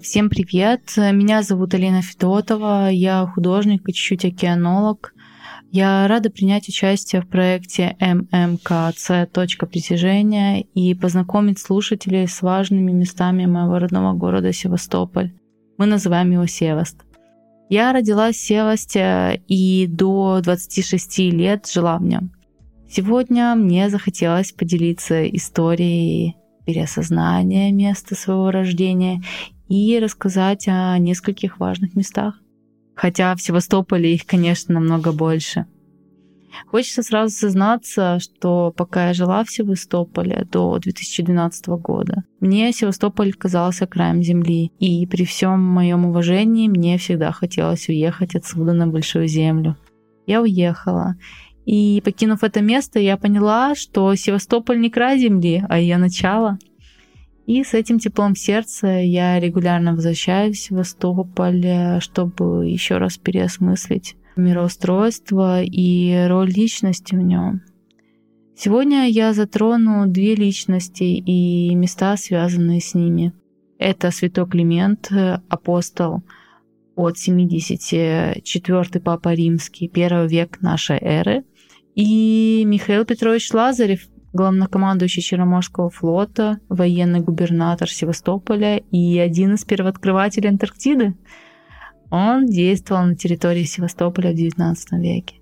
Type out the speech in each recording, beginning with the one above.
Всем привет! Меня зовут Алина Федотова, я художник и чуть-чуть океанолог. Я рада принять участие в проекте ММКЦ «Точка притяжения» и познакомить слушателей с важными местами моего родного города Севастополь. Мы называем его Севаст. Я родилась в Севасте и до 26 лет жила в нем. Сегодня мне захотелось поделиться историей переосознания места своего рождения и рассказать о нескольких важных местах. Хотя в Севастополе их, конечно, намного больше. Хочется сразу сознаться, что пока я жила в Севастополе до 2012 года, мне Севастополь казался краем земли, и при всем моем уважении мне всегда хотелось уехать отсюда на большую землю. Я уехала, и, покинув это место, я поняла, что Севастополь не край земли, а ее начало. И с этим теплом в сердце я регулярно возвращаюсь в Севастополь, чтобы еще раз переосмыслить мироустройство и роль личности в нем. Сегодня я затрону две личности и места, связанные с ними. Это Святой Климент, апостол от 74-й Папа Римский, 1 век нашей эры, и Михаил Петрович Лазарев, главнокомандующий Черноморского флота, военный губернатор Севастополя и один из первооткрывателей Антарктиды. Он действовал на территории Севастополя в XIX веке.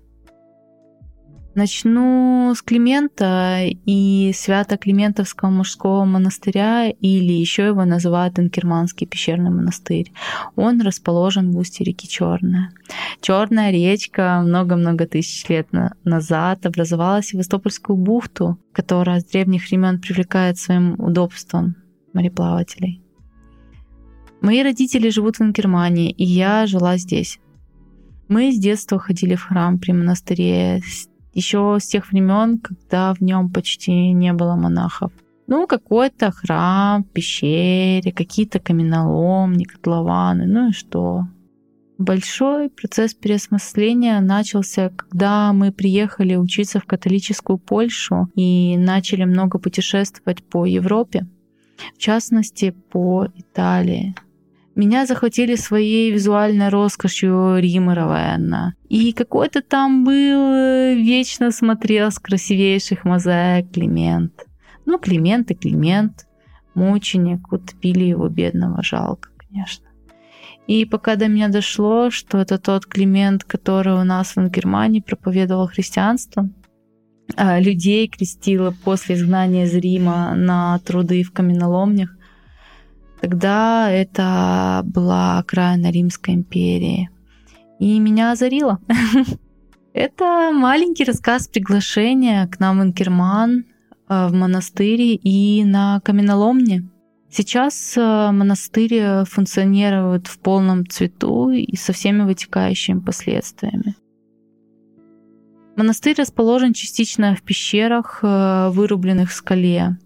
Начну с Климента и Свято-Климентовского мужского монастыря, или еще его называют Инкерманский пещерный монастырь. Он расположен в устье реки Черная. Черная речка много-много тысяч лет назад образовала Севастопольскую бухту, которая с древних времен привлекает своим удобством мореплавателей. Мои родители живут в Инкермане, и я жила здесь. Мы с детства ходили в храм при монастыре, еще с тех времен, когда в нем почти не было монахов. Ну, какой-то храм, пещере, какие-то каменоломни, котлованы, ну и что. Большой процесс переосмысления начался, когда мы приехали учиться в католическую Польшу и начали много путешествовать по Европе, в частности, по Италии. Меня захватили своей визуальной роскошью Рима, Равенна. И какой-то там был, вечно смотрел с красивейших мозаик Климент. Ну, Климент и Климент, мученик, утопили его бедного, жалко, конечно. И пока до меня дошло, что это тот Климент, который у нас в Инкермане проповедовал христианство, людей крестило после изгнания из Рима на труды в каменоломнях, тогда это была окраина Римской империи. И меня озарило. Это маленький рассказ приглашения к нам в Инкерман, в монастыре и на каменоломне. Сейчас монастырь функционирует в полном цвету и со всеми вытекающими последствиями. Монастырь расположен частично в пещерах, вырубленных в скале.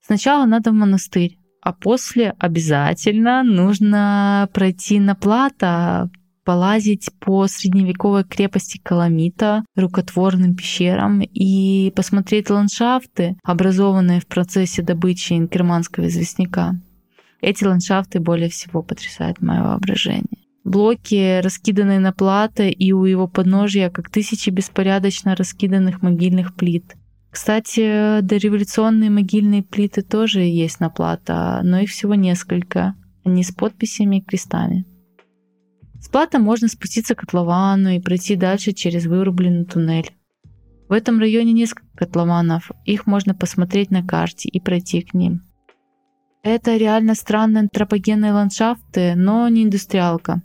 Сначала надо в монастырь, а после обязательно нужно пройти на плато, полазить по средневековой крепости Каламита, рукотворным пещерам и посмотреть ландшафты, образованные в процессе добычи инкерманского известняка. Эти ландшафты более всего потрясают мое воображение. Блоки, раскиданные на плато и у его подножья, как тысячи беспорядочно раскиданных могильных плит. Кстати, дореволюционные могильные плиты тоже есть на плато, но их всего несколько, они с подписями и крестами. С плато можно спуститься к котловану и пройти дальше через вырубленный туннель. В этом районе несколько котлованов, их можно посмотреть на карте и пройти к ним. Это реально странные антропогенные ландшафты, но не индустриалка.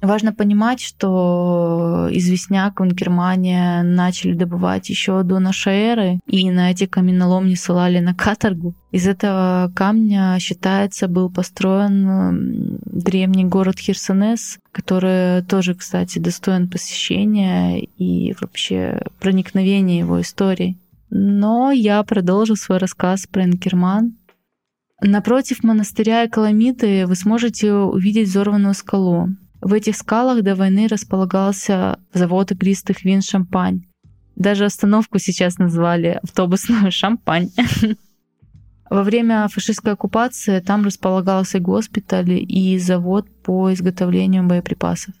Важно понимать, что известняк в Инкермане начали добывать еще до нашей эры, и на эти каменоломни ссылали на каторгу. Из этого камня, считается, был построен древний город Херсонес, который тоже, кстати, достоин посещения и вообще проникновения его истории. Но я продолжу свой рассказ про Инкерман. Напротив монастыря и Каламиты вы сможете увидеть взорванную скалу. В этих скалах до войны располагался завод игристых вин «Шампань». Даже остановку сейчас назвали автобусную «Шампань». Во время фашистской оккупации там располагался госпиталь и завод по изготовлению боеприпасов.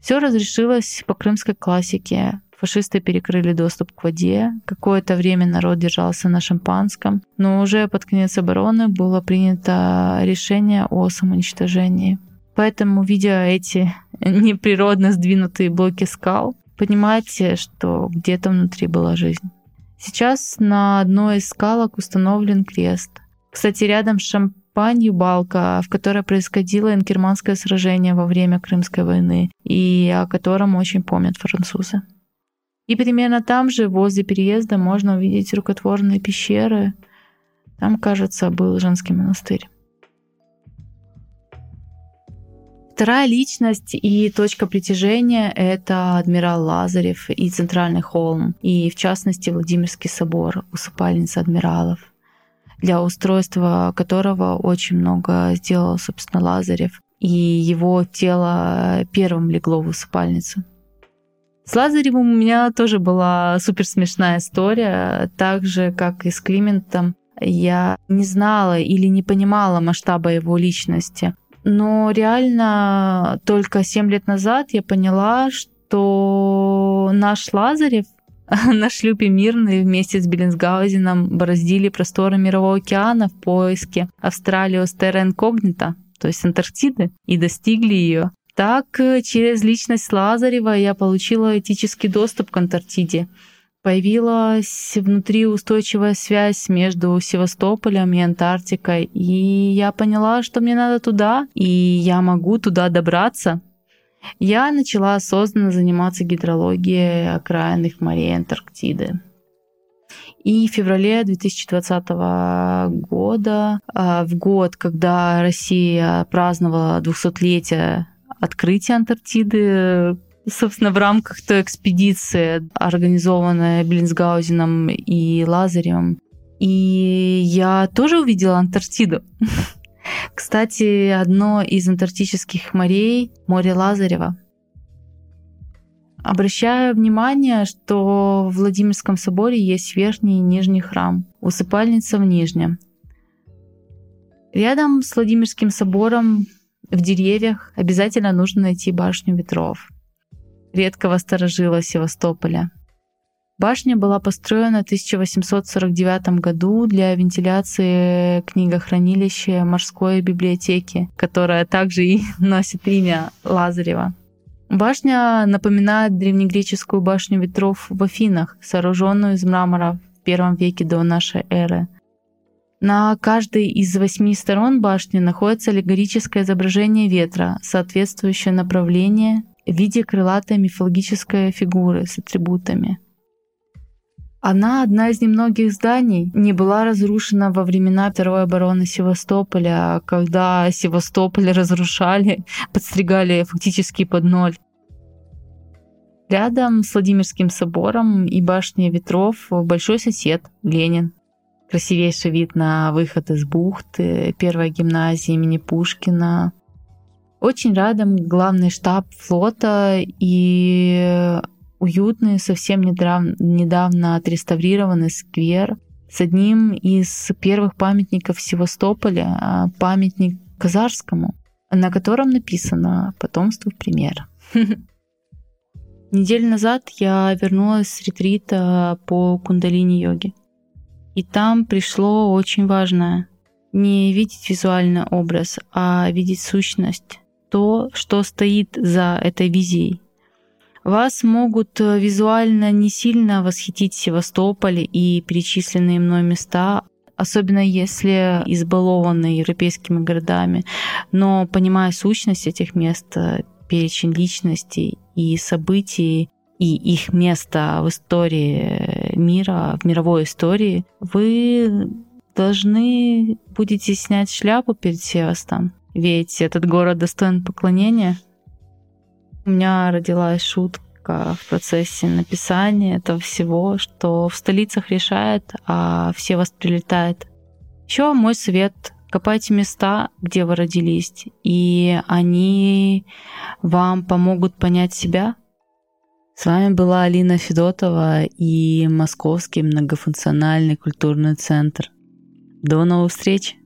Все разрешилось по крымской классике. Фашисты перекрыли доступ к воде. Какое-то время народ держался на шампанском, но уже под конец обороны было принято решение о самоуничтожении. Поэтому, видя эти неприродно сдвинутые блоки скал, понимаете, что где-то внутри была жизнь. Сейчас на одной из скалок установлен крест. Кстати, рядом с Шампань-балка, в которой происходило Инкерманское сражение во время Крымской войны, и о котором очень помнят французы. И примерно там же, возле переезда, можно увидеть рукотворные пещеры. Там, кажется, был женский монастырь. Вторая личность и точка притяжения — это адмирал Лазарев и Центральный холм, и, в частности, Владимирский собор, усыпальница адмиралов, для устройства которого очень много сделал, собственно, Лазарев, и его тело первым легло в усыпальницу. С Лазаревым у меня тоже была суперсмешная история, так же, как и с Климентом. Я не знала или не понимала масштаба его личности. Но реально только 7 лет назад я поняла, что наш Лазарев на шлюпе «Мирный» вместе с Беллинсгаузеном бороздили просторы Мирового океана в поиске Австралиостера инкогнита, то есть Антарктиды, и достигли ее. Так, через личность Лазарева я получила этический доступ к Антарктиде. Появилась внутри устойчивая связь между Севастополем и Антарктикой, и я поняла, что мне надо туда, и я могу туда добраться. Я начала осознанно заниматься гидрологией окраинных морей Антарктиды. И в феврале 2020 года, в год, когда Россия праздновала 200-летие открытия Антарктиды, собственно, в рамках той экспедиции, организованной Блинсгаузеном и Лазаревым. И я тоже увидела Антарктиду. Кстати, одно из антарктических морей — море Лазарева. Обращаю внимание, что в Владимирском соборе есть верхний и нижний храм, усыпальница в нижнем. Рядом с Владимирским собором в деревьях обязательно нужно найти башню Ветров, редкого старожила Севастополя. Башня была построена в 1849 году для вентиляции книгохранилища Морской библиотеки, которая также и носит имя Лазарева. Башня напоминает древнегреческую башню Ветров в Афинах, сооруженную из мрамора в I веке до нашей эры. На каждой из 8 сторон башни находится аллегорическое изображение ветра, соответствующее направление, в виде крылатой мифологической фигуры с атрибутами. Она, одна из немногих зданий, не была разрушена во времена Первой обороны Севастополя, когда Севастополь разрушали, подстригали фактически под ноль. Рядом с Владимирским собором и башней Ветров большой сосед Ленин. Красивейший вид на выход из бухты, первая гимназия имени Пушкина. Очень рядом главный штаб флота и уютный, совсем недавно отреставрированный сквер с одним из первых памятников Севастополя, памятник Казарскому, на котором написано «Потомству в пример». Неделю назад я вернулась с ретрита по кундалини-йоге. И там пришло очень важное. Не видеть визуальный образ, а видеть сущность. То, что стоит за этой визией. Вас могут визуально не сильно восхитить Севастополь и перечисленные мной места, особенно если избалованы европейскими городами, но понимая сущность этих мест, перечень личностей и событий, и их место в истории мира, в мировой истории, вы должны будете снять шляпу перед Севастом. Ведь этот город достоин поклонения. У меня родилась шутка в процессе написания этого всего, что в столицах решает, а в Севаст прилетает. Еще мой совет — копайте места, где вы родились, и они вам помогут понять себя. С вами была Алина Федотова и Московский многофункциональный культурный центр. До новых встреч!